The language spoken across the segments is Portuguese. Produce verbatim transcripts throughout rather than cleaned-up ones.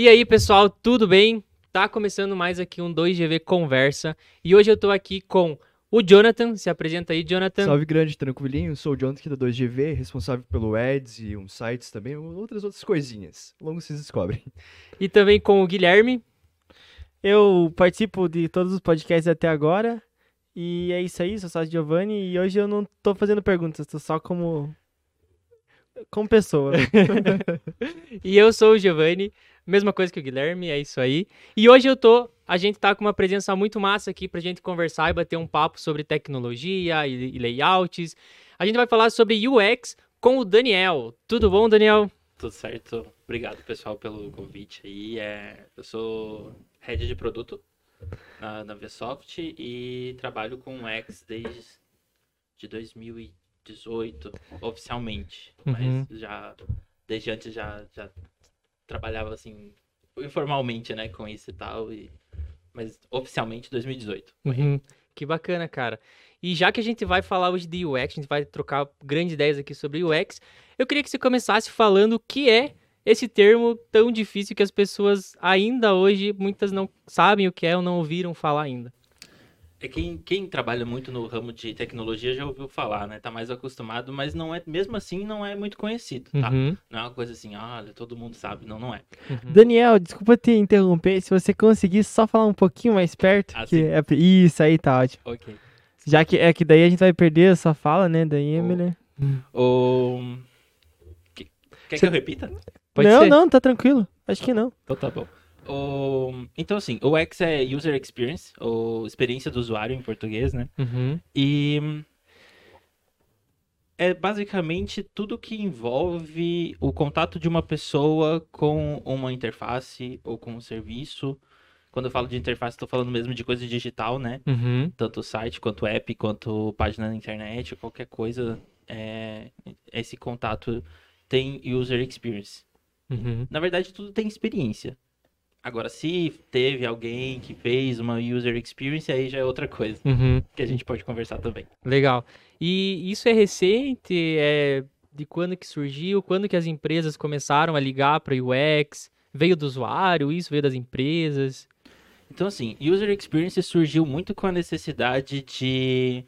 E aí, pessoal, tudo bem? Tá começando mais aqui um dois G V Conversa. E hoje eu tô aqui com o Jonathan. Se apresenta aí, Jonathan. Salve, grande, tranquilinho. Sou o Jonathan aqui da dois G V, responsável pelo Ads e uns sites também, outras outras coisinhas. Logo vocês descobrem. E também com o Guilherme. Eu participo de todos os podcasts até agora. E é isso aí, sou o Sá Giovanni. E hoje eu não tô fazendo perguntas, tô só como... como pessoa. E eu sou o Giovanni. Mesma coisa que o Guilherme, é isso aí. E hoje eu tô, a gente tá com uma presença muito massa aqui pra gente conversar e bater um papo sobre tecnologia e, e layouts. A gente vai falar sobre U X com o Daniel. Tudo bom, Daniel? Tudo certo. Obrigado, pessoal, pelo convite aí. É, eu sou head de produto na, na VSoft e trabalho com U X desde de dois mil e dezoito, oficialmente. Uhum. Mas já, desde antes já... já... trabalhava, assim, informalmente, né, com isso e tal, e... mas oficialmente dois mil e dezoito. Uhum. Que bacana, cara. E já que a gente vai falar hoje de U X, a gente vai trocar grandes ideias aqui sobre U X, eu queria que você começasse falando o que é esse termo tão difícil que as pessoas ainda hoje, muitas não sabem o que é ou não ouviram falar ainda. É quem, quem trabalha muito no ramo de tecnologia já ouviu falar, né? Tá mais acostumado, mas não é, mesmo assim não é muito conhecido, tá? Uhum. Não é uma coisa assim, olha, todo mundo sabe. Não, não é. Uhum. Daniel, desculpa te interromper. Se você conseguir só falar um pouquinho mais perto. Ah, que é... Isso aí, tá ótimo. Ok. Já que, é que daí a gente vai perder a sua fala, né? Daí é melhor. O... Que... Quer Você... que eu repita? Pode não, ser. Não, tá tranquilo. Acho que não. Então tá bom. O... Então, assim, o U X é User Experience, ou experiência do usuário em português, né? Uhum. E é basicamente tudo que envolve o contato de uma pessoa com uma interface ou com um serviço. Quando eu falo de interface, estou falando mesmo de coisa digital, né? Uhum. Tanto site, quanto app, quanto página na internet, qualquer coisa. É... Esse contato tem User Experience. Uhum. Na verdade, tudo tem experiência. Agora, se teve alguém que fez uma user experience, aí já é outra coisa. Uhum. Que a gente pode conversar também. Legal. E isso é recente? É de quando que surgiu? Quando que as empresas começaram a ligar para U X? Veio do usuário? Isso veio das empresas? Então, assim, user experience surgiu muito com a necessidade de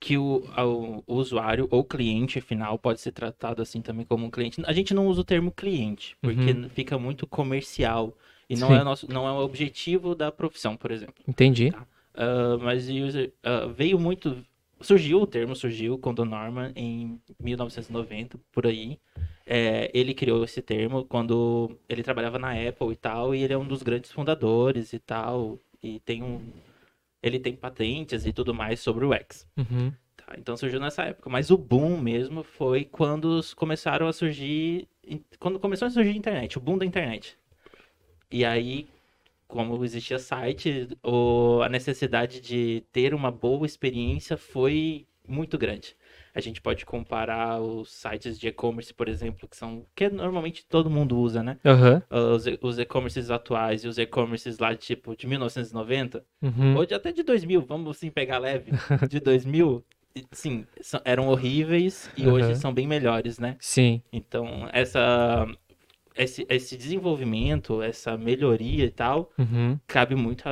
que o, o, o usuário ou cliente final pode ser tratado assim também como um cliente. A gente não usa o termo cliente, porque uhum. fica muito comercial. E não é, nosso, não é o objetivo da profissão, por exemplo. Entendi. Tá? Uh, mas user, uh, veio muito... Surgiu, o termo surgiu com Don Norman em mil novecentos e noventa, por aí. É, ele criou esse termo quando ele trabalhava na Apple e tal. E ele é um dos grandes fundadores e tal. E tem um... Ele tem patentes e tudo mais sobre o U X. Uhum. Tá, então surgiu nessa época. Mas o boom mesmo foi quando começaram a surgir... Quando começou a surgir a internet, o boom da internet. E aí, como existia site, o, a necessidade de ter uma boa experiência foi muito grande. A gente pode comparar os sites de e-commerce, por exemplo, que são que normalmente todo mundo usa, né? Uhum. Os, os e-commerces atuais e os e-commerces lá, tipo, de mil novecentos e noventa, uhum. ou de, até de dois mil, vamos assim pegar leve, de dois mil... Sim, são, eram horríveis e uhum. hoje são bem melhores, né? Sim. Então, essa... Esse, esse desenvolvimento, essa melhoria e tal, uhum. cabe muito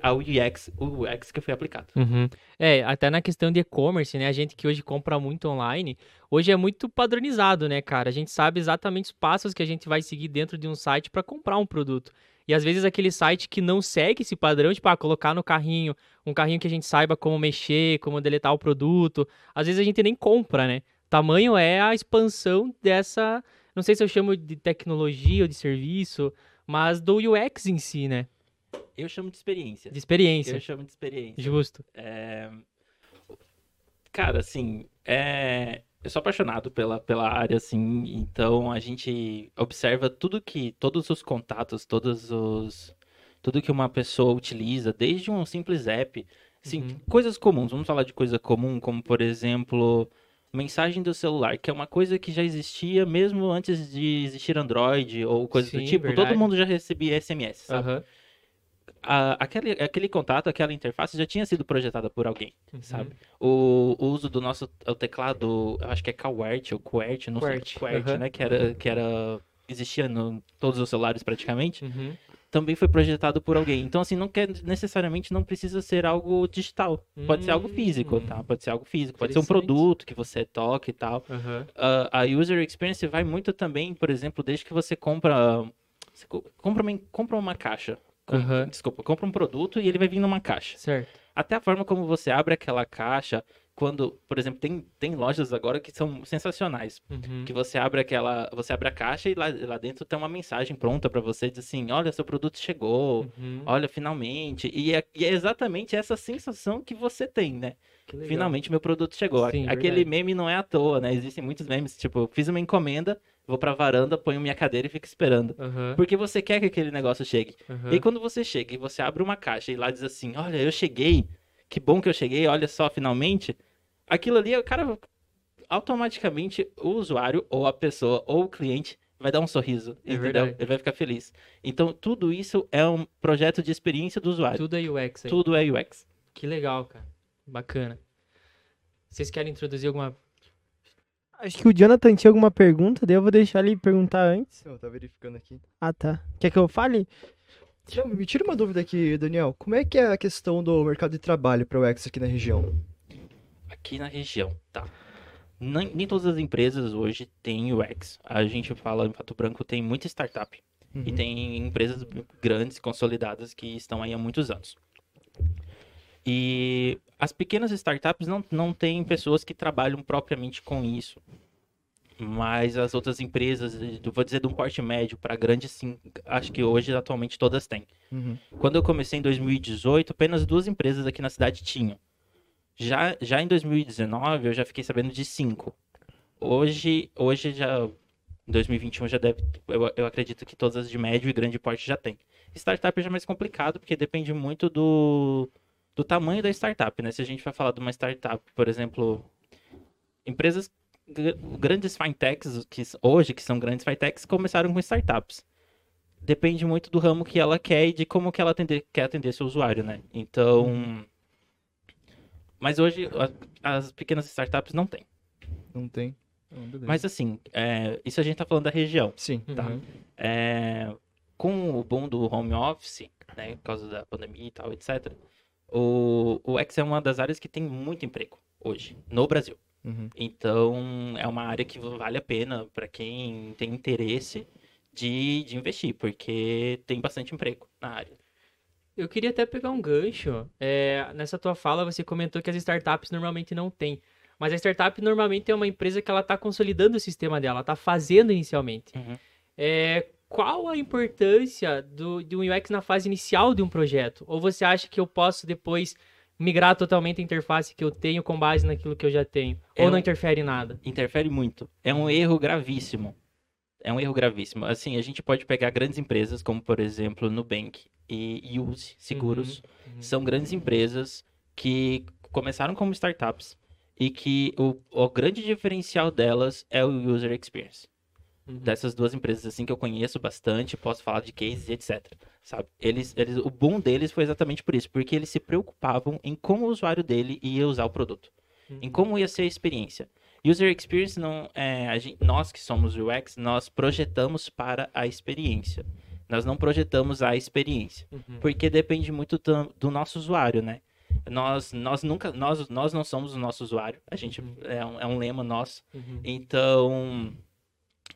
ao U X, U X que foi aplicado. Uhum. É, até na questão de e-commerce, né? A gente que hoje compra muito online, hoje é muito padronizado, né, cara? A gente sabe exatamente os passos que a gente vai seguir dentro de um site para comprar um produto. E às vezes aquele site que não segue esse padrão, tipo, ah, colocar no carrinho, um carrinho que a gente saiba como mexer, como deletar o produto, às vezes a gente nem compra, né? Tamanho é a expansão dessa... Não sei se eu chamo de tecnologia ou de serviço, mas do U X em si, né? Eu chamo de experiência. De experiência. Eu chamo de experiência. Justo. É... Cara, assim, é... eu sou apaixonado pela, pela área, assim, então a gente observa tudo que, todos os contatos, todos os... tudo que uma pessoa utiliza, desde um simples app, assim, uhum. coisas comuns. Vamos falar de coisa comum, como, por exemplo... Mensagem do celular, que é uma coisa que já existia mesmo antes de existir Android ou coisa Sim, do tipo. Verdade. Todo mundo já recebia S M S, sabe? Uhum. A, aquele, aquele contato, aquela interface já tinha sido projetada por alguém, uhum. sabe? O, o uso do nosso o teclado, eu acho que é QWERTY ou QWERTY, não QWERTY. sei. QWERTY, uhum. né? Que era, que era existia em todos os celulares praticamente, uhum. também foi projetado por alguém. Então, assim, não quer, necessariamente não precisa ser algo digital. Hum, pode ser algo físico, hum. tá? Pode ser algo físico. Pode ser um produto que você toque e tal. Uhum. Uh, a user experience vai muito também, por exemplo, desde que você compra... Você compra, uma, compra uma caixa. Com, uhum. Desculpa, compra um produto e ele vai vir numa caixa. Certo. Até a forma como você abre aquela caixa... Quando, por exemplo, tem, tem lojas agora que são sensacionais. Uhum. Que você abre aquela. Você abre a caixa e lá, lá dentro tem uma mensagem pronta pra você, diz assim, olha, seu produto chegou, uhum. olha, finalmente. E é, e é exatamente essa sensação que você tem, né? Finalmente meu produto chegou. Sim, aquele verdade. Meme não é à toa, né? Existem muitos memes, tipo, eu fiz uma encomenda, vou pra varanda, ponho minha cadeira e fico esperando. Uhum. Porque você quer que aquele negócio chegue. Uhum. E quando você chega e você abre uma caixa e lá diz assim, olha, eu cheguei. Que bom que eu cheguei, olha só, finalmente. Aquilo ali, o cara, automaticamente o usuário, ou a pessoa, ou o cliente, vai dar um sorriso, é entendeu? Verdade. Ele vai ficar feliz. Então, tudo isso é um projeto de experiência do usuário. Tudo é U X aí. Tudo é U X. Que legal, cara. Bacana. Vocês querem introduzir alguma... Acho que o Jonathan tinha alguma pergunta, daí eu vou deixar ele perguntar antes. Eu tava verificando aqui. Ah, tá. Quer que eu fale? Não, me tira uma dúvida aqui, Daniel. Como é que é a questão do mercado de trabalho para o U X aqui na região? Aqui na região, tá. Nem, nem todas as empresas hoje têm U X. A gente fala, em Fato Branco, tem muita startup. Uhum. E tem empresas grandes, consolidadas, que estão aí há muitos anos. E as pequenas startups não, não têm pessoas que trabalham propriamente com isso. Mas as outras empresas, vou dizer de um porte médio para grande, sim, acho que hoje, atualmente, todas têm. Uhum. Quando eu comecei em dois mil e dezoito, apenas duas empresas aqui na cidade tinham. Já, já em dois mil e dezenove, eu já fiquei sabendo de cinco. Hoje, hoje já, em dois mil e vinte e um, já deve, eu, eu acredito que todas as de médio e grande porte já têm. Startup já é mais complicado, porque depende muito do, do tamanho da startup, né? Se a gente vai falar de uma startup, por exemplo, empresas... grandes fintechs, que hoje que são grandes fintechs, começaram com startups. Depende muito do ramo que ela quer e de como que ela atender, quer atender seu usuário, né? Então... Mas hoje a, as pequenas startups não tem. Não tem. Oh, mas assim, é, isso a gente tá falando da região. Sim. Tá? Uhum. É, com o boom do home office, né, por causa da pandemia e tal, etcétera. O, o U X é uma das áreas que tem muito emprego hoje, no Brasil. Uhum. Então, é uma área que vale a pena para quem tem interesse de, de investir, porque tem bastante emprego na área. Eu queria até pegar um gancho. É, nessa tua fala, você comentou que as startups normalmente não têm. Mas a startup normalmente é uma empresa que ela está consolidando o sistema dela, está fazendo inicialmente. Uhum. É, qual a importância do, de um U X na fase inicial de um projeto? Ou você acha que eu posso depois... migrar totalmente a interface que eu tenho com base naquilo que eu já tenho? Ou é um... não interfere em nada? Interfere muito. É um erro gravíssimo. É um erro gravíssimo. Assim, a gente pode pegar grandes empresas, como, por exemplo, Nubank e Use Seguros. Uhum, uhum. São grandes empresas que começaram como startups e que o, o grande diferencial delas é o user experience. Uhum. Dessas duas empresas, assim, que eu conheço bastante, posso falar de cases, etcétera. Sabe? Eles, eles, o boom deles foi exatamente por isso, porque eles se preocupavam em como o usuário dele ia usar o produto, uhum. em como ia ser a experiência. User experience, não, é, a gente, nós que somos U X, nós projetamos para a experiência. Nós não projetamos a experiência, uhum. porque depende muito do, do nosso usuário, né? Nós, nós, nunca, nós, nós não somos o nosso usuário, a gente uhum. é, um, é um lema nosso. Uhum. Então,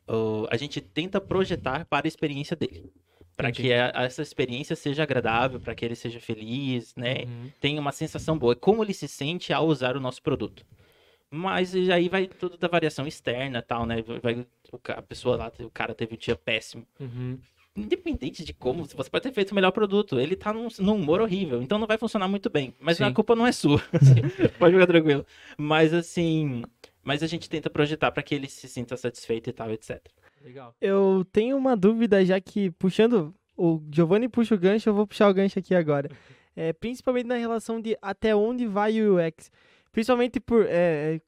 o, a gente tenta projetar para a experiência dele. Para que essa experiência seja agradável, para que ele seja feliz, né? Uhum. Tenha uma sensação boa. Como ele se sente ao usar o nosso produto. Mas aí vai tudo da variação externa e tal, né? Vai, a pessoa lá, o cara teve um dia péssimo. Uhum. Independente de como, você pode ter feito o melhor produto. Ele tá num, num humor horrível, então não vai funcionar muito bem. Mas a culpa não é sua. Pode ficar tranquilo. Mas assim, mas a gente tenta projetar para que ele se sinta satisfeito e tal, etcétera. Legal. Eu tenho uma dúvida, já que puxando, o Giovanni puxa o gancho, eu vou puxar o gancho aqui agora. É, principalmente na relação de até onde vai o U X. Principalmente por, é,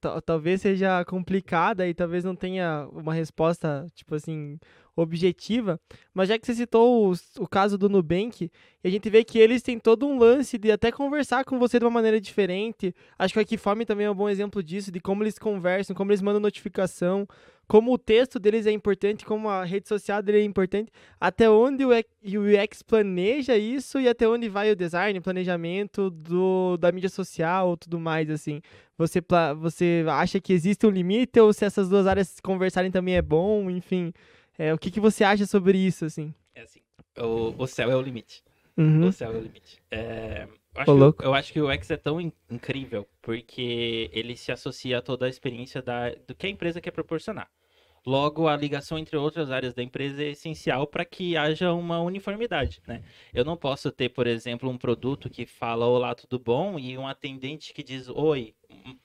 t- talvez seja complicada e talvez não tenha uma resposta, tipo assim, objetiva, mas já que você citou o, o caso do Nubank, a gente vê que eles têm todo um lance de até conversar com você de uma maneira diferente. Acho que a Equiform também é um bom exemplo disso, de como eles conversam, como eles mandam notificação, como o texto deles é importante, como a rede social dele é importante, até onde o U X planeja isso e até onde vai o design, o planejamento do, da mídia social ou tudo mais, assim. Você, você acha que existe um limite ou se essas duas áreas conversarem também é bom, enfim. É, o que, que você acha sobre isso, assim? É assim, o, o céu é o limite. Uhum. O céu é o limite. É, eu, acho oh, que, eu acho que o U X é tão in- incrível porque ele se associa a toda a experiência da, do que a empresa quer proporcionar. Logo, a ligação entre outras áreas da empresa é essencial para que haja uma uniformidade, né? Eu não posso ter, por exemplo, um produto que fala olá, tudo bom? E um atendente que diz oi,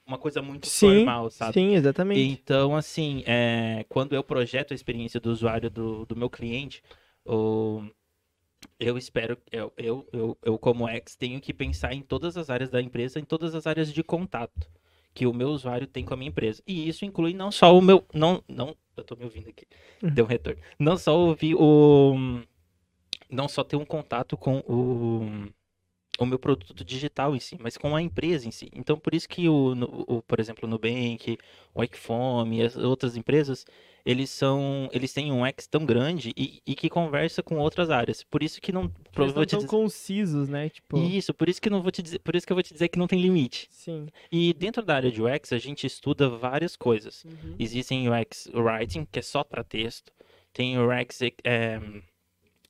uma coisa muito sim, formal, sabe? Sim, exatamente. Então, assim, é, quando eu projeto a experiência do usuário do, do meu cliente, ou... Eu espero, eu, eu, eu, eu como U X tenho que pensar em todas as áreas da empresa, em todas as áreas de contato que o meu usuário tem com a minha empresa. E isso inclui não só o meu, não, não, eu tô me ouvindo aqui, deu um retorno. Não só ouvir o, não só ter um contato com o, o meu produto digital em si, mas com a empresa em si. Então, por isso que, o, o, por exemplo, o Nubank, o Equiform e as outras empresas, eles, são, eles têm um U X tão grande e, e que conversa com outras áreas. Por isso que não... Eles não são concisos, né? Tipo... Isso, por isso, que não vou te dizer, por isso que eu vou te dizer que não tem limite. Sim. E dentro da área de U X, a gente estuda várias coisas. Uhum. Existem U X Writing, que é só para texto. Tem U X é,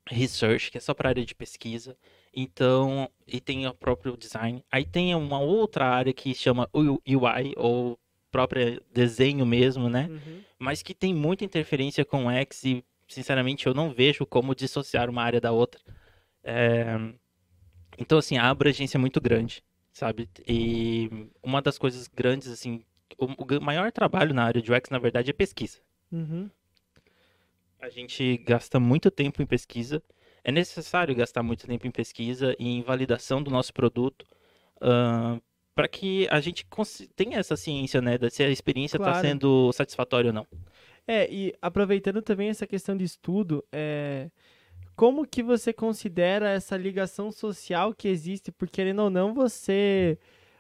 Research, que é só para área de pesquisa. Então, e tem o próprio design. Aí tem uma outra área que chama U I, ou próprio desenho mesmo, né? Uhum. Mas que tem muita interferência com o U X e, sinceramente, eu não vejo como dissociar uma área da outra. É... Então, assim, a abrangência é muito grande, sabe? E uma das coisas grandes, assim, o maior trabalho na área de U X, na verdade, é pesquisa. Uhum. A gente gasta muito tempo em pesquisa. É necessário gastar muito tempo em pesquisa e em validação do nosso produto uh, para que a gente cons- tenha essa ciência, né, se a experiência está claro. Sendo satisfatória ou não. É, e aproveitando também essa questão de estudo, é, como que você considera essa ligação social que existe? Porque, querendo ou não, você...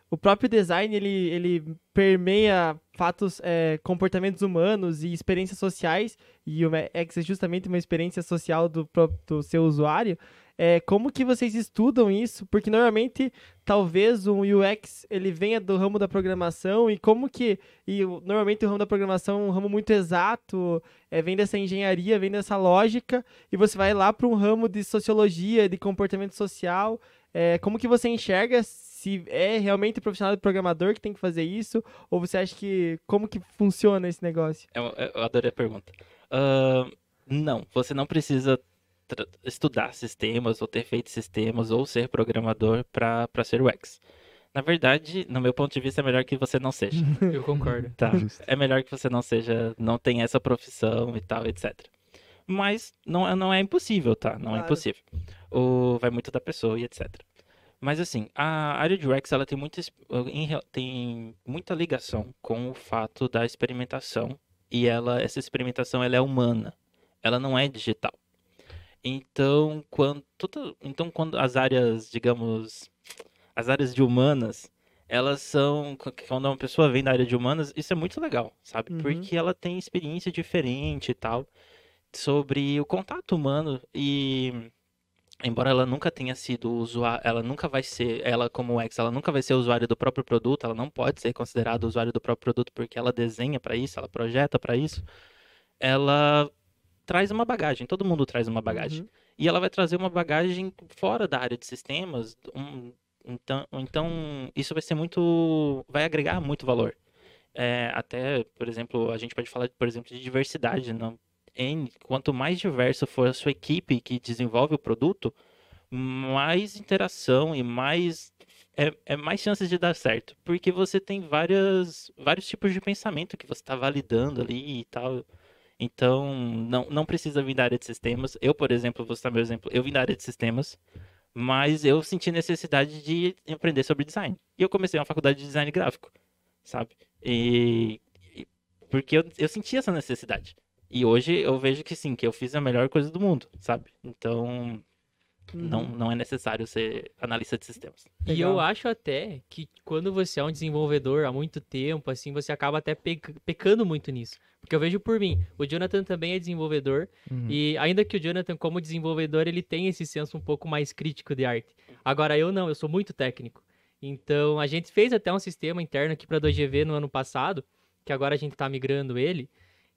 O próprio design, ele, ele permeia fatos, é, comportamentos humanos e experiências sociais, e o U X é justamente uma experiência social do, do seu usuário. É, como que vocês estudam isso? Porque normalmente, talvez um U X ele venha do ramo da programação, e como que... E normalmente o ramo da programação é um ramo muito exato, é, vem dessa engenharia, vem dessa lógica, e você vai lá para um ramo de sociologia, de comportamento social. É, como que você enxerga... Se é realmente o profissional de programador que tem que fazer isso? Ou você acha que... Como que funciona esse negócio? Eu, eu adorei a pergunta. Uh, não, você não precisa tra- estudar sistemas ou ter feito sistemas ou ser programador para para ser U X. Na verdade, no meu ponto de vista, é melhor que você não seja. Eu concordo. Tá. É melhor que você não seja, não tenha essa profissão e tal, et cetera. Mas não, não é impossível, tá? Não claro. É impossível. Ou vai muito da pessoa e et cetera. Mas assim, a área de U X ela tem, muita, tem muita ligação com o fato da experimentação. E ela, essa experimentação ela é humana, ela não é digital. Então quando, toda, então, quando as áreas, digamos, as áreas de humanas, elas são... Quando uma pessoa vem da área de humanas, isso é muito legal, sabe? Uhum. Porque ela tem experiência diferente e tal, sobre o contato humano e... Embora ela nunca tenha sido usuária, ela nunca vai ser, ela como U X, ela nunca vai ser usuária do próprio produto, ela não pode ser considerada usuária do próprio produto porque ela desenha para isso, ela projeta para isso, ela traz uma bagagem, todo mundo traz uma bagagem. Uhum. E ela vai trazer uma bagagem fora da área de sistemas, um, então, então isso vai ser muito, vai agregar muito valor. É, até, por exemplo, a gente pode falar, por exemplo, de diversidade, não? N, quanto mais diverso for a sua equipe que desenvolve o produto, mais interação e mais é, é mais chances de dar certo, porque você tem várias, vários tipos de pensamento que você está validando ali e tal. Então, não, não precisa vir da área de sistemas. Eu, por exemplo, vou citar meu exemplo, eu vim da área de sistemas, mas eu senti necessidade de aprender sobre design. E eu comecei uma faculdade de design gráfico, sabe? E, e porque eu, eu senti essa necessidade. E hoje eu vejo que sim, que eu fiz a melhor coisa do mundo, sabe? Então, não, não é necessário ser analista de sistemas. Legal. E eu acho até que quando você é um desenvolvedor há muito tempo, assim, você acaba até pecando muito nisso. Porque eu vejo por mim, o Jonathan também é desenvolvedor, uhum. e ainda que o Jonathan, como desenvolvedor, ele tem esse senso um pouco mais crítico de arte. Agora, eu não, eu sou muito técnico. Então, a gente fez até um sistema interno aqui para dois G V no ano passado, que agora a gente tá migrando ele.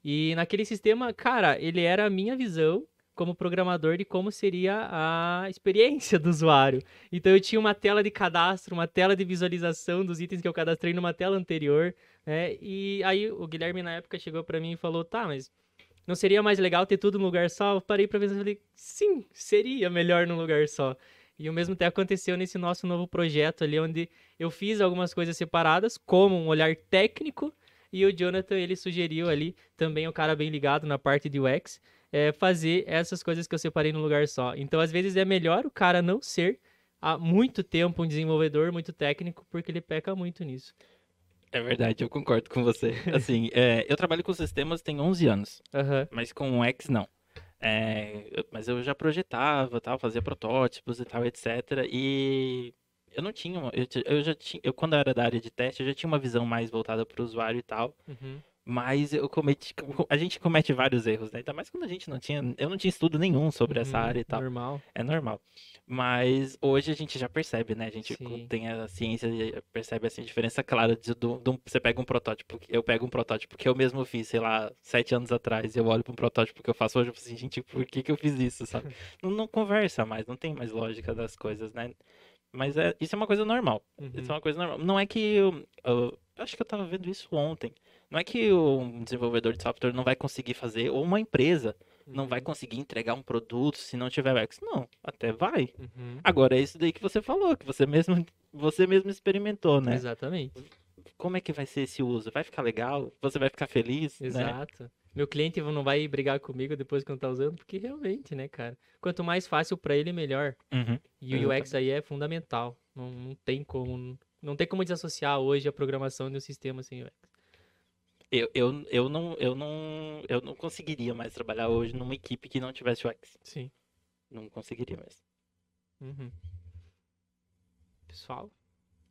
E naquele sistema, cara, ele era a minha visão como programador de como seria a experiência do usuário. Então, eu tinha uma tela de cadastro, uma tela de visualização dos itens que eu cadastrei numa tela anterior, né? E aí, o Guilherme, na época, chegou para mim e falou, tá, mas não seria mais legal ter tudo num lugar só? Eu parei para pensar e falei, sim, seria melhor num lugar só. E o mesmo até aconteceu nesse nosso novo projeto ali, onde eu fiz algumas coisas separadas, como um olhar técnico, e o Jonathan, ele sugeriu ali, também um cara bem ligado na parte de U X, É fazer essas coisas que eu separei num lugar só. Então, às vezes, é melhor o cara não ser há muito tempo um desenvolvedor muito técnico, porque ele peca muito nisso. É verdade, eu concordo com você. Assim, é, eu trabalho com sistemas tem onze anos, uhum. mas com U X não. É, mas eu já projetava, tal, fazia protótipos e tal, etcétera. E eu não tinha... Uma, eu, eu já tinha eu, quando eu era da área de teste, eu já tinha uma visão mais voltada para o usuário e tal. Uhum. Mas eu cometi, a gente comete vários erros, né? Ainda mais quando a gente não tinha... Eu não tinha estudo nenhum sobre hum, essa área e tal. Normal. É normal. Mas hoje a gente já percebe, né? A gente Sim. tem a ciência e percebe assim, a diferença clara. De, do, do, você pega um protótipo... Eu pego um protótipo que eu mesmo fiz, sei lá, sete anos atrás. E eu olho para um protótipo que eu faço hoje e falo assim, gente, por que que eu fiz isso, sabe? não, não conversa mais, não tem mais lógica das coisas, né? Mas é, isso é uma coisa normal. Uhum. Isso é uma coisa normal. Não é que... Eu, eu, eu acho que eu tava vendo isso ontem. Não é que um desenvolvedor de software não vai conseguir fazer, ou uma empresa não vai conseguir entregar um produto se não tiver U X. Não, até vai. Uhum. Agora, é isso daí que você falou, que você mesmo, você mesmo experimentou, né? Exatamente. Como é que vai ser esse uso? Vai ficar legal? Você vai ficar feliz? Exato. Né? Meu cliente não vai brigar comigo depois que eu não tá usando, porque realmente, né, cara? Quanto mais fácil para ele, melhor. Uhum. E o U X aí é fundamental. Não, não tem como, não tem como desassociar hoje a programação de um sistema sem U X. Eu, eu, eu, não, eu, não, eu não conseguiria mais trabalhar hoje numa equipe que não tivesse U X. Sim. Não conseguiria mais. Uhum. Pessoal,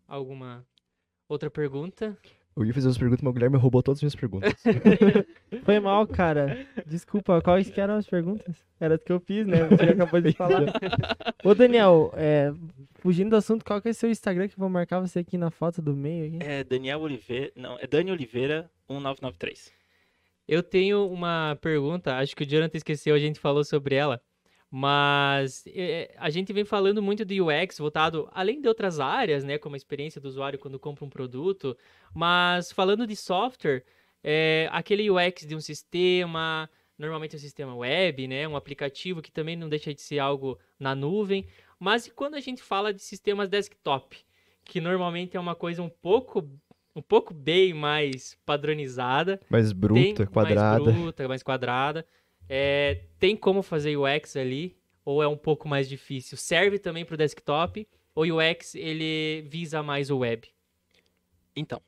alguma outra pergunta? Eu ia fazer umas perguntas, mas o Guilherme roubou todas as minhas perguntas. Foi mal, cara. Desculpa, quais que eram as perguntas? Era do que eu fiz, né? Você acabou de falar. Ô, Daniel, é, fugindo do assunto, qual que é o seu Instagram que eu vou marcar você aqui na foto do meio? Aqui? É Daniel Oliveira... Não, é Daniel Oliveira... um nove nove três. Eu tenho uma pergunta, acho que o Jonathan esqueceu, a gente falou sobre ela, mas a gente vem falando muito de U X voltado, além de outras áreas, né, como a experiência do usuário quando compra um produto, mas falando de software, é, aquele U X de um sistema, normalmente é um sistema web, né, um aplicativo que também não deixa de ser algo na nuvem, mas e quando a gente fala de sistemas desktop, que normalmente é uma coisa um pouco... Um pouco bem mais padronizada. Mais bruta, quadrada. Mais bruta, mais quadrada. É, tem como fazer U X ali? Ou é um pouco mais difícil? Serve também para o desktop? Ou o U X, ele visa mais o web? Então,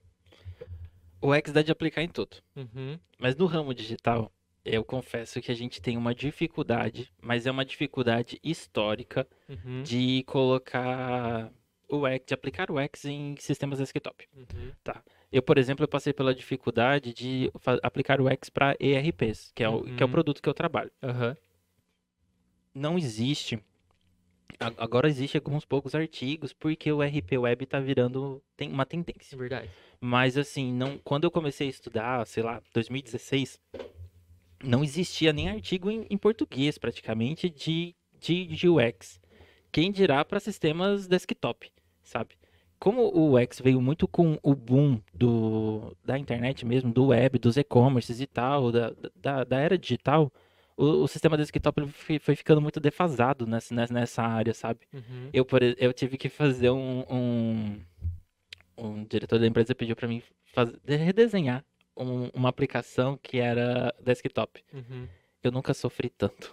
o U X dá de aplicar em tudo. Uhum. Mas no ramo digital, eu confesso que a gente tem uma dificuldade, mas é uma dificuldade histórica uhum. de colocar... U X, de aplicar U X em sistemas desktop. Uhum. Tá. Eu, por exemplo, eu passei pela dificuldade de aplicar U X para E R Ps, que é, o, uhum. que é o produto que eu trabalho. Uhum. Não existe. Agora existem alguns poucos artigos, porque o E R P Web está virando tem uma tendência. Verdade. Mas, assim, não, quando eu comecei a estudar, sei lá, dois mil e dezesseis, não existia nem artigo em, em português, praticamente, de, de, de U X. Quem dirá para sistemas desktop, sabe? Como o U X veio muito com o boom do, da internet mesmo, do web, dos e-commerces e tal, da, da, da era digital, o, o sistema desktop foi ficando muito defasado nessa, nessa área, sabe? Uhum. Eu, por, eu tive que fazer um... Um, um diretor da empresa pediu para mim fazer, redesenhar um, uma aplicação que era desktop. Uhum. Eu nunca sofri tanto.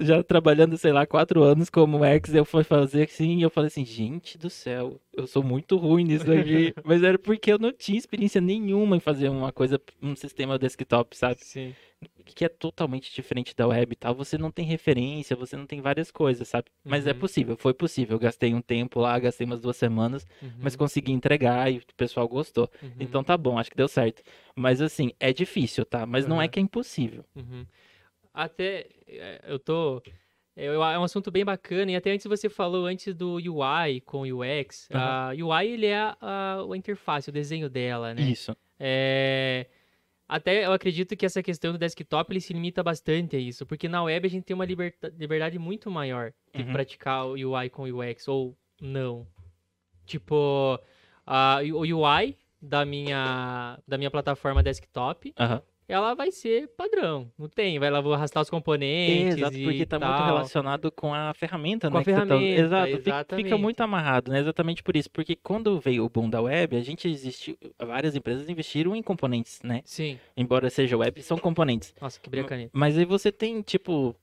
Já trabalhando, sei lá, quatro anos como U X, eu fui fazer assim, e eu falei assim, gente do céu, eu sou muito ruim nisso daqui. Mas era porque eu não tinha experiência nenhuma em fazer uma coisa, um sistema desktop, sabe? Sim. Que é totalmente diferente da web e tal. Você não tem referência, você não tem várias coisas, sabe? Mas uhum. é possível, foi possível. Eu gastei um tempo lá, gastei umas duas semanas, uhum. mas consegui entregar e o pessoal gostou. Uhum. Então tá bom, acho que deu certo. Mas assim, é difícil, tá? Mas uhum. não é que é impossível. Uhum. Até, eu tô... É um assunto bem bacana, e até antes você falou antes do U I com U X. Uhum. A U I, ele é a, a interface, o desenho dela, né? Isso. É... Até eu acredito que essa questão do desktop, ele se limita bastante a isso, porque na web a gente tem uma liberta... liberdade muito maior de uhum. praticar o U I com U X, ou não. Tipo, a, o U I da minha, da minha plataforma desktop... Uhum. ela vai ser padrão, não tem, vai lá, vou arrastar os componentes. Exato, e porque tá tal. Muito relacionado com a ferramenta, com né? Com a ferramenta, tá... Exato, exatamente. Fica muito amarrado, né? Exatamente por isso, porque quando veio o boom da web, a gente existiu, várias empresas investiram em componentes, né? Sim. Embora seja web, são componentes. Nossa, quebrei a caneta. Mas aí você tem, tipo,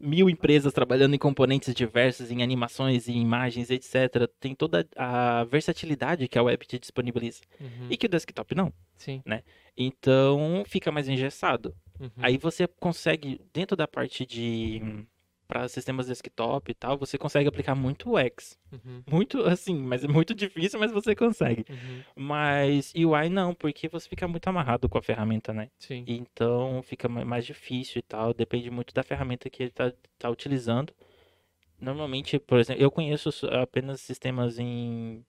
mil empresas trabalhando em componentes diversos, em animações, em imagens, etcétera. Tem toda a versatilidade que a web te disponibiliza. Uhum. E que o desktop não. Sim. Né? Então, fica mais engessado. Uhum. Aí você consegue, dentro da parte de... Uhum. para sistemas desktop e tal, você consegue aplicar muito U X. Uhum. Muito, assim, mas é muito difícil, mas você consegue. Uhum. Mas U I não, porque você fica muito amarrado com a ferramenta, né? Sim. Então, fica mais difícil e tal, depende muito da ferramenta que ele tá, tá utilizando. Normalmente, por exemplo, eu conheço apenas sistemas em...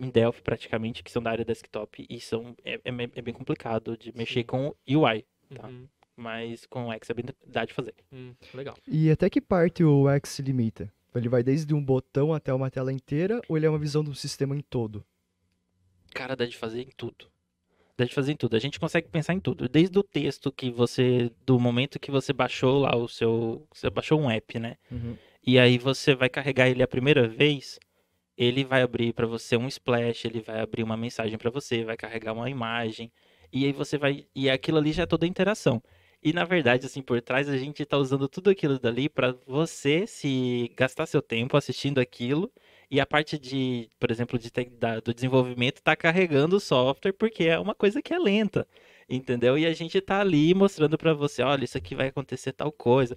em Delphi, praticamente, que são da área desktop, e são, é, é bem complicado de mexer Sim. com U I, tá? Uhum. Mas com o U X é bem dá de fazer. Hum, legal. E até que parte o U X se limita? Ele vai desde um botão até uma tela inteira, ou ele é uma visão do sistema em todo? Cara, dá de fazer em tudo. Dá de fazer em tudo. A gente consegue pensar em tudo. Desde o texto que você... Do momento que você baixou lá o seu... Você baixou um app, né? Uhum. E aí você vai carregar ele a primeira vez... Ele vai abrir para você um splash, ele vai abrir uma mensagem para você, vai carregar uma imagem, e aí você vai... E aquilo ali já é toda a interação. E, na verdade, assim, por trás, a gente tá usando tudo aquilo dali para você se gastar seu tempo assistindo aquilo, e a parte de, por exemplo, de, da, do desenvolvimento tá carregando o software, porque é uma coisa que é lenta, entendeu? E a gente tá ali mostrando para você, olha, isso aqui vai acontecer tal coisa.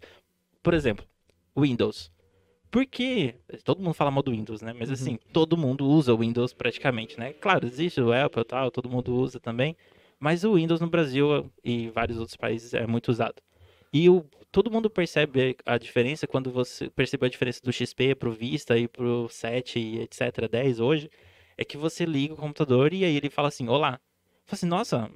Por exemplo, Windows. Porque todo mundo fala mal do Windows, né? Mas uhum. assim, todo mundo usa o Windows praticamente, né? Claro, existe o Apple e tal, todo mundo usa também. Mas o Windows no Brasil e vários outros países é muito usado. E o, todo mundo percebe a diferença quando você percebeu a diferença do X P pro Vista e pro sete, e etcétera, dez hoje. É que você liga o computador e aí ele fala assim, olá. Fala assim, nossa...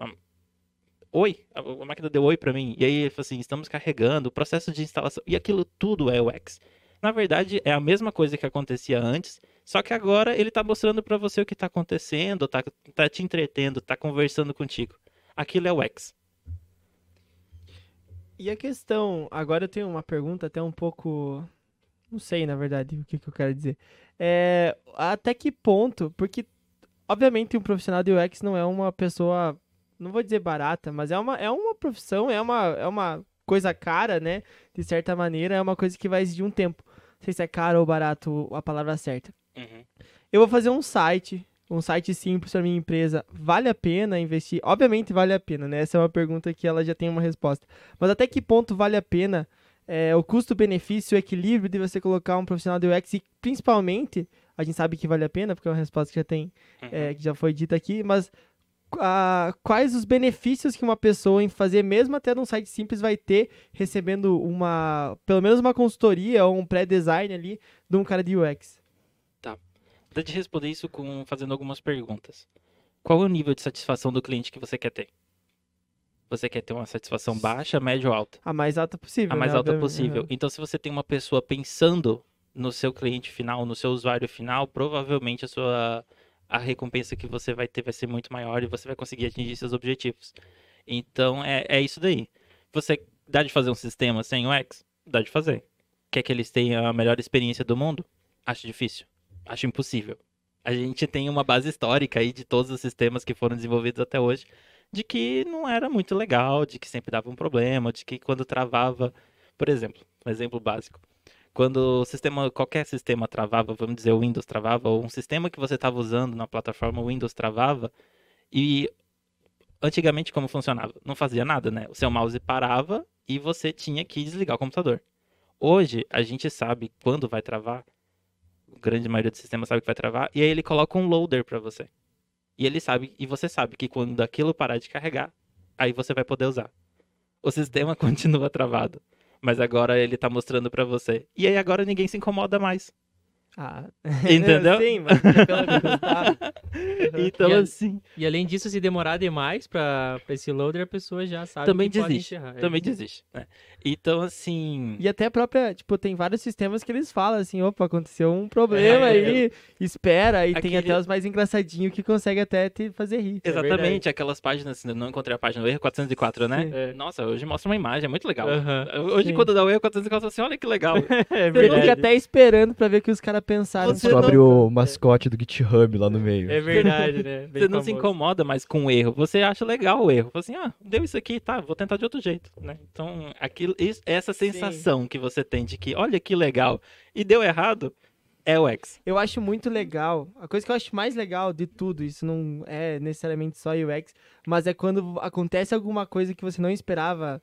Oi, a máquina deu oi pra mim. E aí ele fala assim, estamos carregando, o processo de instalação. E aquilo tudo é U X. Na verdade, é a mesma coisa que acontecia antes, só que agora ele tá mostrando para você o que tá acontecendo, tá, tá te entretendo, tá conversando contigo. Aquilo é o U X. E a questão... Agora eu tenho uma pergunta até um pouco... Não sei, na verdade, o que, que eu quero dizer. É, até que ponto... Porque, obviamente, um profissional de U X não é uma pessoa... Não vou dizer barata, mas é uma, é uma profissão, é uma... É uma... coisa cara, né? De certa maneira, é uma coisa que vai exigir um tempo. Não sei se é caro ou barato a palavra certa. Uhum. Eu vou fazer um site, um site simples para minha empresa. Vale a pena investir? Obviamente vale a pena, né? Essa é uma pergunta que ela já tem uma resposta. Mas até que ponto vale a pena é, o custo-benefício, o equilíbrio de você colocar um profissional de U X? E principalmente, a gente sabe que vale a pena, porque é uma resposta que já tem, uhum. é, que já foi dita aqui, mas... A, quais os benefícios que uma pessoa em fazer, mesmo até num site simples, vai ter recebendo uma, pelo menos uma consultoria ou um pré-design ali de um cara de U X? Tá. Dá de responder isso com, fazendo algumas perguntas. Qual é o nível de satisfação do cliente que você quer ter? Você quer ter uma satisfação baixa, média ou alta? A mais alta possível. A mais né? alta possível. Uhum. Então, se você tem uma pessoa pensando no seu cliente final, no seu usuário final, provavelmente a sua... a recompensa que você vai ter vai ser muito maior e você vai conseguir atingir seus objetivos. Então, é, é isso daí. Você dá de fazer um sistema sem U X? Dá de fazer. Quer que eles tenham a melhor experiência do mundo? Acho difícil. Acho impossível. A gente tem uma base histórica aí de todos os sistemas que foram desenvolvidos até hoje, de que não era muito legal, de que sempre dava um problema, de que quando travava... Por exemplo, um exemplo básico. Quando o sistema, qualquer sistema travava, vamos dizer, o Windows travava, ou um sistema que você estava usando na plataforma, o Windows travava, e antigamente como funcionava? Não fazia nada, né? O seu mouse parava e você tinha que desligar o computador. Hoje, a gente sabe quando vai travar, a grande maioria do sistema sabe que vai travar, e aí ele coloca um loader para você. E ele sabe, e você sabe que quando aquilo parar de carregar, aí você vai poder usar. O sistema continua travado, mas agora ele tá mostrando para você. E aí agora ninguém se incomoda mais. Ah, entendeu? Sim, mas então, assim. E além disso, se demorar demais para esse loader, a pessoa já sabe também que desiste, pode encerrar. Também desiste. É. Então, assim... E até a própria... Tipo, tem vários sistemas que eles falam assim, opa, aconteceu um problema é, aí, eu... espera, e aquele... tem até os mais engraçadinhos que consegue até te fazer rir. Exatamente, é aquelas páginas, assim, não encontrei a página do erro quatrocentos e quatro, né? É. Nossa, hoje mostra uma imagem, é muito legal. Uh-huh. Hoje, sim. Quando dá o erro quatrocentos e quatro, assim, olha que legal. É verdade. Você fica até esperando para ver que os caras pensaram. Você descobre não... o mascote do GitHub lá no meio. É verdade, né? Bem você não famoso. Se incomoda mais com o erro. Você acha legal o erro. Você assim, ah, deu isso aqui, tá, vou tentar de outro jeito, né? Então, aquilo, isso, essa sensação Sim. que você tem de que, olha que legal, e deu errado, é o U X. Eu acho muito legal. A coisa que eu acho mais legal de tudo, isso não é necessariamente só U X, mas é quando acontece alguma coisa que você não esperava.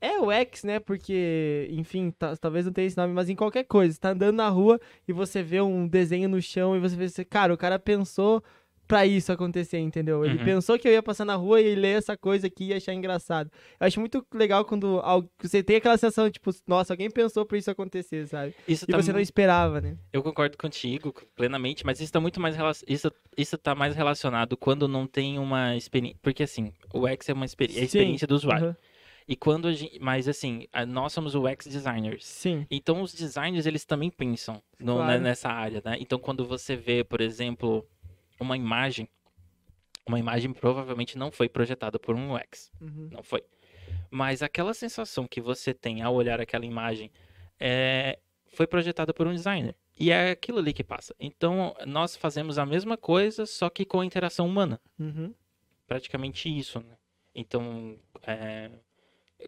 É o U X, né? Porque, enfim, tá, talvez não tenha esse nome, mas em qualquer coisa. Você tá andando na rua e você vê um desenho no chão e você vê... Cara, o cara pensou pra isso acontecer, entendeu? Ele uhum. pensou que eu ia passar na rua e ler essa coisa aqui e achar engraçado. Eu acho muito legal quando algo, você tem aquela sensação, tipo, nossa, alguém pensou pra isso acontecer, sabe? Isso e tá você mu... não esperava, né? Eu concordo contigo plenamente, mas isso tá muito mais... Relac... Isso, isso tá mais relacionado quando não tem uma experiência... Porque, assim, o U X é uma experi... é a experiência do usuário. Uhum. E quando a gente, mas assim, nós somos U X designers. Sim. Então os designers, eles também pensam no, claro. né, nessa área, né? Então quando você vê, por exemplo, uma imagem, uma imagem provavelmente não foi projetada por um U X. Uhum. Não foi. Mas aquela sensação que você tem ao olhar aquela imagem é, foi projetada por um designer. E é aquilo ali que passa. Então nós fazemos a mesma coisa, só que com a interação humana. Uhum. Praticamente isso, né? Então... É...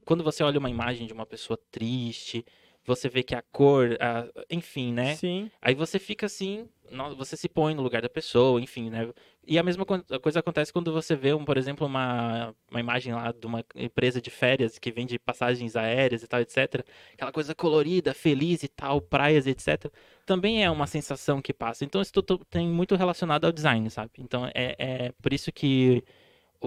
Quando você olha uma imagem de uma pessoa triste, você vê que a cor, a... enfim, né? Sim. Aí você fica assim, você se põe no lugar da pessoa, enfim, né? E a mesma coisa acontece quando você vê, um, por exemplo, uma, uma imagem lá de uma empresa de férias que vende passagens aéreas e tal, etcétera. Aquela coisa colorida, feliz e tal, praias, etcétera. Também é uma sensação que passa. Então, isso tem muito relacionado ao design, sabe? Então, é, é por isso que...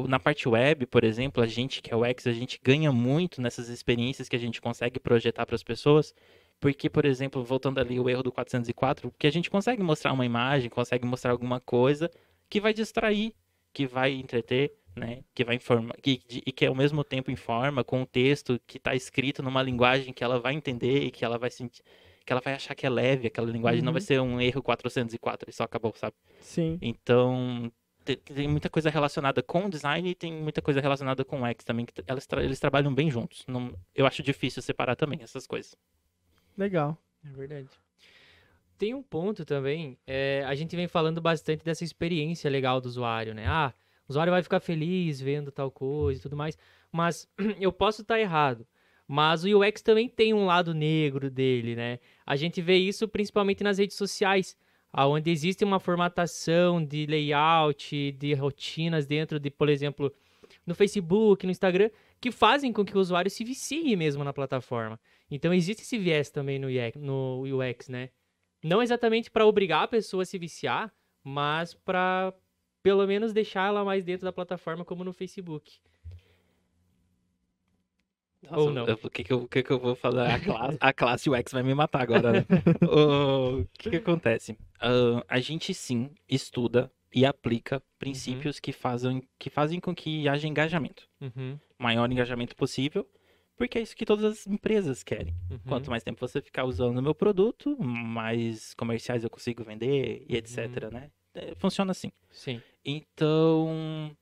Na parte web, por exemplo, a gente que é U X, a gente ganha muito nessas experiências que a gente consegue projetar para as pessoas, porque, por exemplo, voltando ali o erro do quatrocentos e quatro, que a gente consegue mostrar uma imagem, consegue mostrar alguma coisa que vai distrair, que vai entreter, né? Que vai informar, que, e que ao mesmo tempo informa com o texto que está escrito numa linguagem que ela vai entender e que ela vai sentir... que ela vai achar que é leve, aquela linguagem uhum. não vai ser um erro quatrocentos e quatro, e só acabou, sabe? Sim. Então... Tem muita coisa relacionada com o design e tem muita coisa relacionada com o U X também. Que elas tra- eles trabalham bem juntos. Não, eu acho difícil separar também essas coisas. Legal. É verdade. Tem um ponto também. É, a gente vem falando bastante dessa experiência legal do usuário, né? Ah, o usuário vai ficar feliz vendo tal coisa e tudo mais. Mas eu posso estar errado. Mas o U X também tem um lado negro dele, né? A gente vê isso principalmente nas redes sociais. Onde existe uma formatação de layout, de rotinas dentro de, por exemplo, no Facebook, no Instagram, que fazem com que o usuário se vicie mesmo na plataforma. Então, existe esse viés também no U X, no U X, né? Não exatamente para obrigar a pessoa a se viciar, mas para, pelo menos, deixar ela mais dentro da plataforma, como no Facebook. Nossa, ou não? O que, que, que eu vou falar? A classe, a classe U X vai me matar agora, né? O que, que acontece? Uh, a gente, sim, estuda e aplica princípios uhum. que, fazem, que fazem com que haja engajamento. Uhum. Maior engajamento possível, porque é isso que todas as empresas querem. Uhum. Quanto mais tempo você ficar usando o meu produto, mais comerciais eu consigo vender e etcétera, uhum. né? Funciona assim. Sim. Então...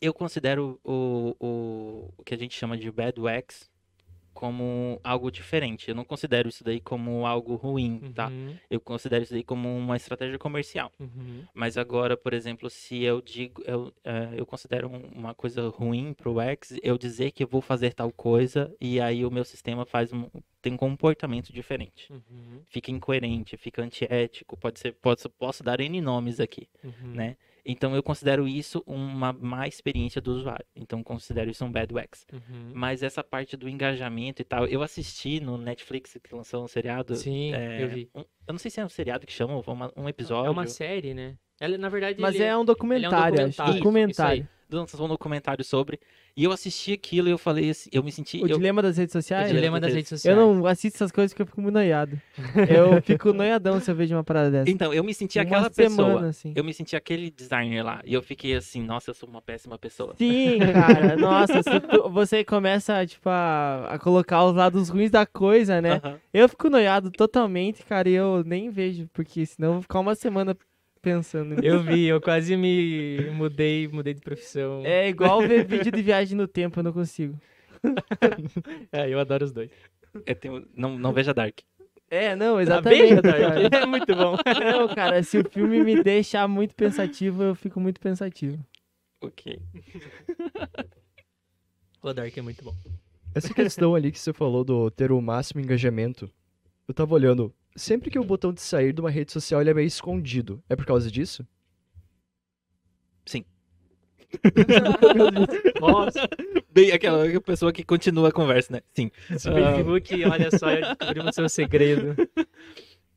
Eu considero o, o, o que a gente chama de bad U X como algo diferente. Eu não considero isso daí como algo ruim, uhum. tá? Eu considero isso daí como uma estratégia comercial. Uhum. Mas agora, por exemplo, se eu digo... Eu, uh, eu considero uma coisa ruim pro U X, eu dizer que eu vou fazer tal coisa e aí o meu sistema faz um... tem um comportamento diferente. Uhum. Fica incoerente, fica antiético, pode ser... Posso, posso dar N nomes aqui, uhum. né? Então, eu considero isso uma má experiência do usuário. Então, considero isso um bad U X. Uhum. Mas essa parte do engajamento e tal... Eu assisti no Netflix, que lançou um seriado... Sim, é, eu vi. Um, eu não sei se é um seriado que chama, um, um episódio... É uma série, né? Ela, na verdade, Mas ele, é um documentário. É um documentário. documentário. Isso, isso lançou um documentário sobre... E eu assisti aquilo e eu falei assim... Eu me senti... O eu... Dilema das Redes Sociais? O Dilema das Redes Sociais. Eu não assisto essas coisas porque eu fico muito noiado. Eu fico noiadão se eu vejo uma parada dessa. Então, eu me senti uma aquela semana, pessoa. Assim. Eu me senti aquele designer lá. E eu fiquei assim, nossa, eu sou uma péssima pessoa. Sim, cara. Nossa, tu, você começa, tipo, a, a colocar os lados ruins da coisa, né? Uh-huh. Eu fico noiado totalmente, cara. E eu nem vejo, porque senão eu vou ficar uma semana... pensando nisso. Eu vi, eu quase me mudei, mudei de profissão. É igual ver vídeo de viagem no tempo, eu não consigo. É, eu adoro os dois. É, tem, não, não veja Dark. É, não, exatamente. Dark. É muito bom. Não, cara, se o filme me deixar muito pensativo, eu fico muito pensativo. Ok. O Dark é muito bom. Essa questão ali que você falou do ter o máximo engajamento, eu tava olhando... Sempre que o botão de sair de uma rede social ele é meio escondido, é por causa disso? Sim. Nossa. Bem, aquela pessoa que continua a conversa, né? Sim. Esse uh... Facebook, olha só, eu descobri o seu segredo.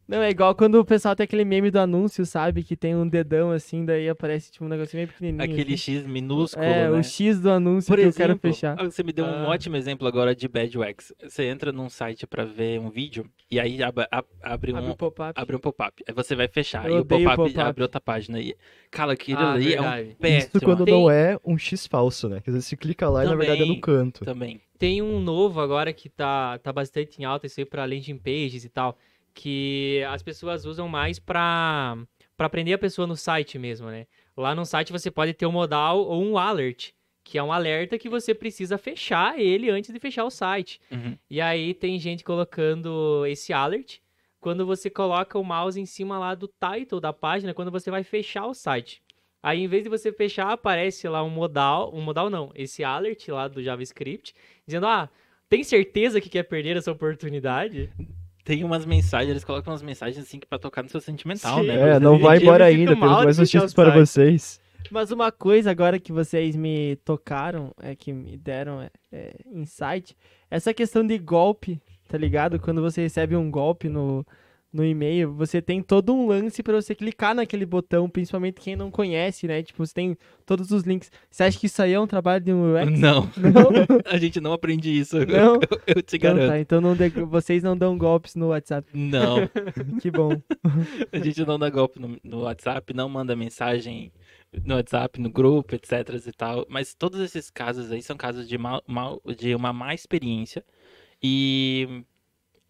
Não, é igual quando o pessoal tem aquele meme do anúncio, sabe? Que tem um dedão assim, daí aparece tipo um negocinho meio pequenininho. Aquele assim. X minúsculo, É, né? o X do anúncio Por que exemplo, eu quero fechar. Você me deu ah. um ótimo exemplo agora de bad U X. Você entra num site pra ver um vídeo e aí ab- ab- abre um, abre um pop-up. Abre um pop-up. Aí você vai fechar. Eu e o pop-up, pop-up abre outra página. E... Cara, aquilo ah, ali verdade. é um péssimo. Isso quando tem... não é um X falso, né? Quer dizer, você clica lá também, e na verdade é no canto. Também. Tem um novo agora que tá, tá bastante em alta, isso aí pra landing pages e tal. Que as pessoas usam mais para para prender a pessoa no site mesmo, né? Lá no site você pode ter um modal ou um alert, que é um alerta que você precisa fechar ele antes de fechar o site. Uhum. E aí tem gente colocando esse alert quando você coloca o mouse em cima lá do title da página, quando você vai fechar o site. Aí, em vez de você fechar, aparece lá um modal, um modal não, esse alert lá do JavaScript, dizendo, ah, tem certeza que quer perder essa oportunidade? Tem umas mensagens, eles colocam umas mensagens assim que pra tocar no seu sentimental, Sim, né? É, não vai embora ainda, pelos mais notícias para vocês. Mas uma coisa agora que vocês me tocaram, é que me deram é, é, insight, essa questão de golpe, tá ligado? Quando você recebe um golpe no, no e-mail, você tem todo um lance pra você clicar naquele botão, principalmente quem não conhece, né? Tipo, você tem todos os links. Você acha que isso aí é um trabalho de um U X? Não. não. A gente não aprende isso. Não? Eu, eu te garanto. Então, tá. então não de... vocês não dão golpes no WhatsApp? Não. Que bom. A gente não dá golpe no, no WhatsApp, não manda mensagem no WhatsApp, no grupo, etcétera e tal. Mas todos esses casos aí são casos de, mal, mal, de uma má experiência. E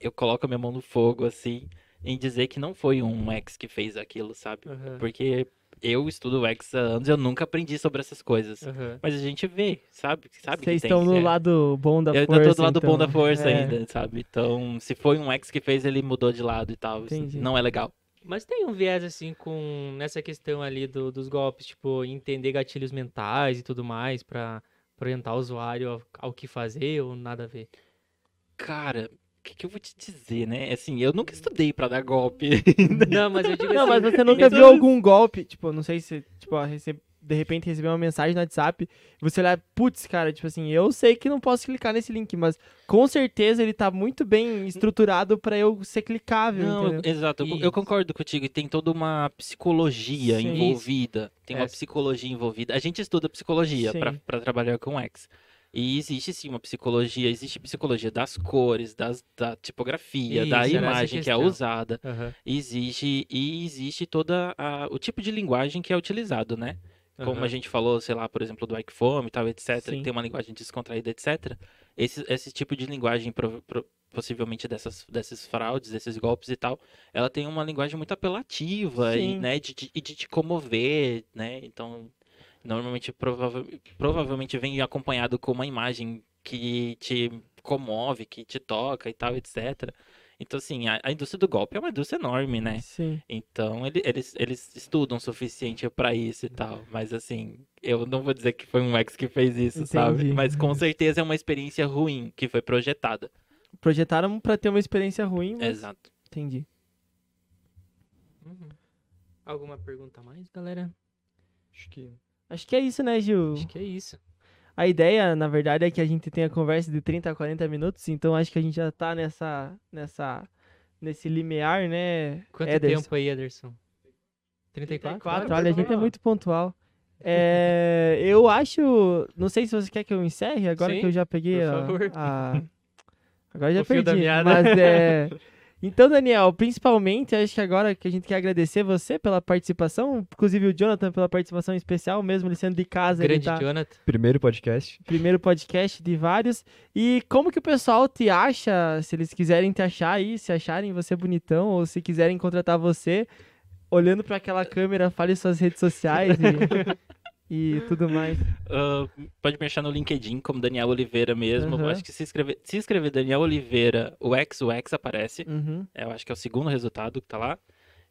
eu coloco a minha mão no fogo, assim, em dizer que não foi um U X que fez aquilo, sabe? Uhum. Porque... Eu estudo U X há anos, eu nunca aprendi sobre essas coisas. Uhum. Mas a gente vê, sabe? sabe Vocês que tem, estão no é. lado bom da eu força. Eu ainda tô do lado então. bom da força é. ainda, sabe? Então, se foi um U X que fez, ele mudou de lado e tal. Entendi. Isso não é legal. Mas tem um viés, assim, com... Nessa questão ali do, dos golpes, tipo, entender gatilhos mentais e tudo mais pra, pra orientar o usuário ao, ao que fazer ou nada a ver? Cara... O que, que eu vou te dizer, né? Assim, eu nunca estudei pra dar golpe. Não, mas eu digo assim... Não, mas você nunca viu algum golpe? Tipo, não sei se... Tipo, de repente recebeu uma mensagem no WhatsApp, você olha, putz, cara, tipo assim, eu sei que não posso clicar nesse link, mas com certeza ele tá muito bem estruturado pra eu ser clicável, não, entendeu? Exato, e... eu concordo contigo, e tem toda uma psicologia Sim. envolvida. Tem é. uma psicologia envolvida. A gente estuda psicologia pra, pra trabalhar com U X. E existe sim uma psicologia, existe psicologia das cores, das, da tipografia, Isso, da imagem que é usada. Uhum. Existe, e existe toda a, o tipo de linguagem que é utilizado, né? Como uhum. a gente falou, sei lá, por exemplo, do iFood e tal, etcétera, que tem uma linguagem descontraída, etcétera. Esse, esse tipo de linguagem, pro, pro, possivelmente dessas, dessas fraudes, desses golpes e tal, ela tem uma linguagem muito apelativa e né, de, de, de te comover, né? Então... Normalmente, prova- provavelmente vem acompanhado com uma imagem que te comove, que te toca e tal, etcétera. Então, assim, a, a indústria do golpe é uma indústria enorme, né? Sim. Então, ele, eles, eles estudam o suficiente pra isso e tal. Mas, assim, eu não vou dizer que foi um U X que fez isso, entendi, sabe? Mas, com certeza, é uma experiência ruim que foi projetada. Projetaram pra ter uma experiência ruim, mas... Exato. Entendi. Uhum. Alguma pergunta a mais, galera? Acho que... Acho que é isso, né, Gil? Acho que é isso. A ideia, na verdade, é que a gente tenha conversa de trinta a quarenta minutos, então acho que a gente já tá nessa, nessa, nesse limiar, né, Quanto Ederson? tempo aí, Ederson? trinta e quatro? trinta e quatro, olha, a gente é muito pontual. É, eu acho, não sei se você quer que eu encerre, agora Sim, que eu já peguei a, a... Agora já o perdi, mas é... Então, Daniel, principalmente, acho que agora que a gente quer agradecer você pela participação, inclusive o Jonathan pela participação especial, mesmo ele sendo de casa. Grande ele tá... Jonathan. Primeiro podcast. Primeiro podcast de vários. E como que o pessoal te acha, se eles quiserem te achar aí, se acharem você bonitão, ou se quiserem contratar você, olhando para aquela câmera, fale suas redes sociais e, e tudo mais. Uh, pode me achar no LinkedIn, como Daniel Oliveira mesmo. Uhum. Eu acho que se escrever, se escrever Daniel Oliveira, o U X, o U X aparece. Uhum. Eu acho que é o segundo resultado que tá lá.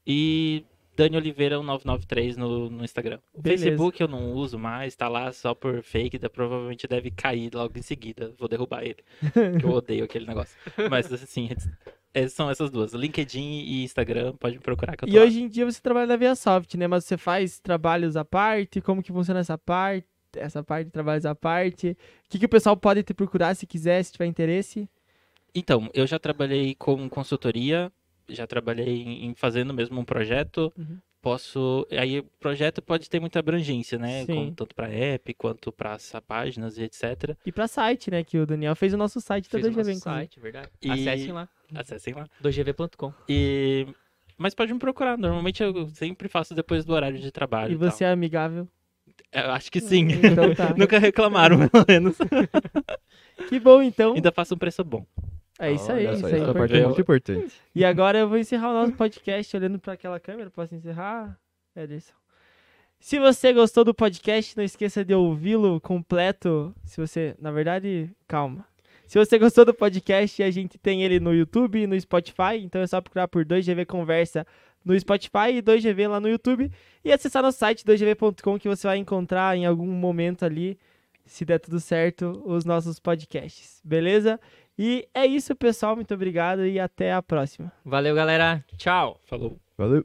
E Daniel Oliveira um nove nove três no, no Instagram. O Beleza. Facebook eu não uso mais, tá lá só por fake, da, provavelmente deve cair logo em seguida. Vou derrubar ele, que eu odeio aquele negócio. Mas assim... São essas duas, LinkedIn e Instagram, pode me procurar que eu tô E lá. Hoje em dia você trabalha na VSoft, né? Mas você faz trabalhos à parte, como que funciona essa parte, essa parte de trabalhos à parte? O que, que o pessoal pode te procurar se quiser, se tiver interesse? Então, eu já trabalhei com consultoria, já trabalhei em fazendo mesmo um projeto, uhum. posso... Aí o projeto pode ter muita abrangência, né? Como, tanto para app, quanto para páginas e etcétera. E para site, né? Que o Daniel fez o nosso site da dois G V. Fez o site, verdade. E... Acessem lá. Acessem lá. dois G V ponto com. E... Mas pode me procurar. Normalmente eu sempre faço depois do horário de trabalho. E, e você tal. É amigável? Eu acho que sim. Então tá. Nunca reclamaram, pelo menos. Que bom, então. Ainda faço um preço bom. É isso aí. Isso aí. Essa parte é muito importante. E agora eu vou encerrar o nosso podcast olhando para aquela câmera. Posso encerrar? É isso. Se você gostou do podcast, não esqueça de ouvi-lo completo. Se você, na verdade, calma. Se você gostou do podcast, a gente tem ele no YouTube e no Spotify, então é só procurar por dois G V Conversa no Spotify e dois G V lá no YouTube e acessar no site dois G V ponto com que você vai encontrar em algum momento ali, se der tudo certo, os nossos podcasts, beleza? E é isso, pessoal, muito obrigado e até a próxima. Valeu, galera. Tchau. Falou. Valeu.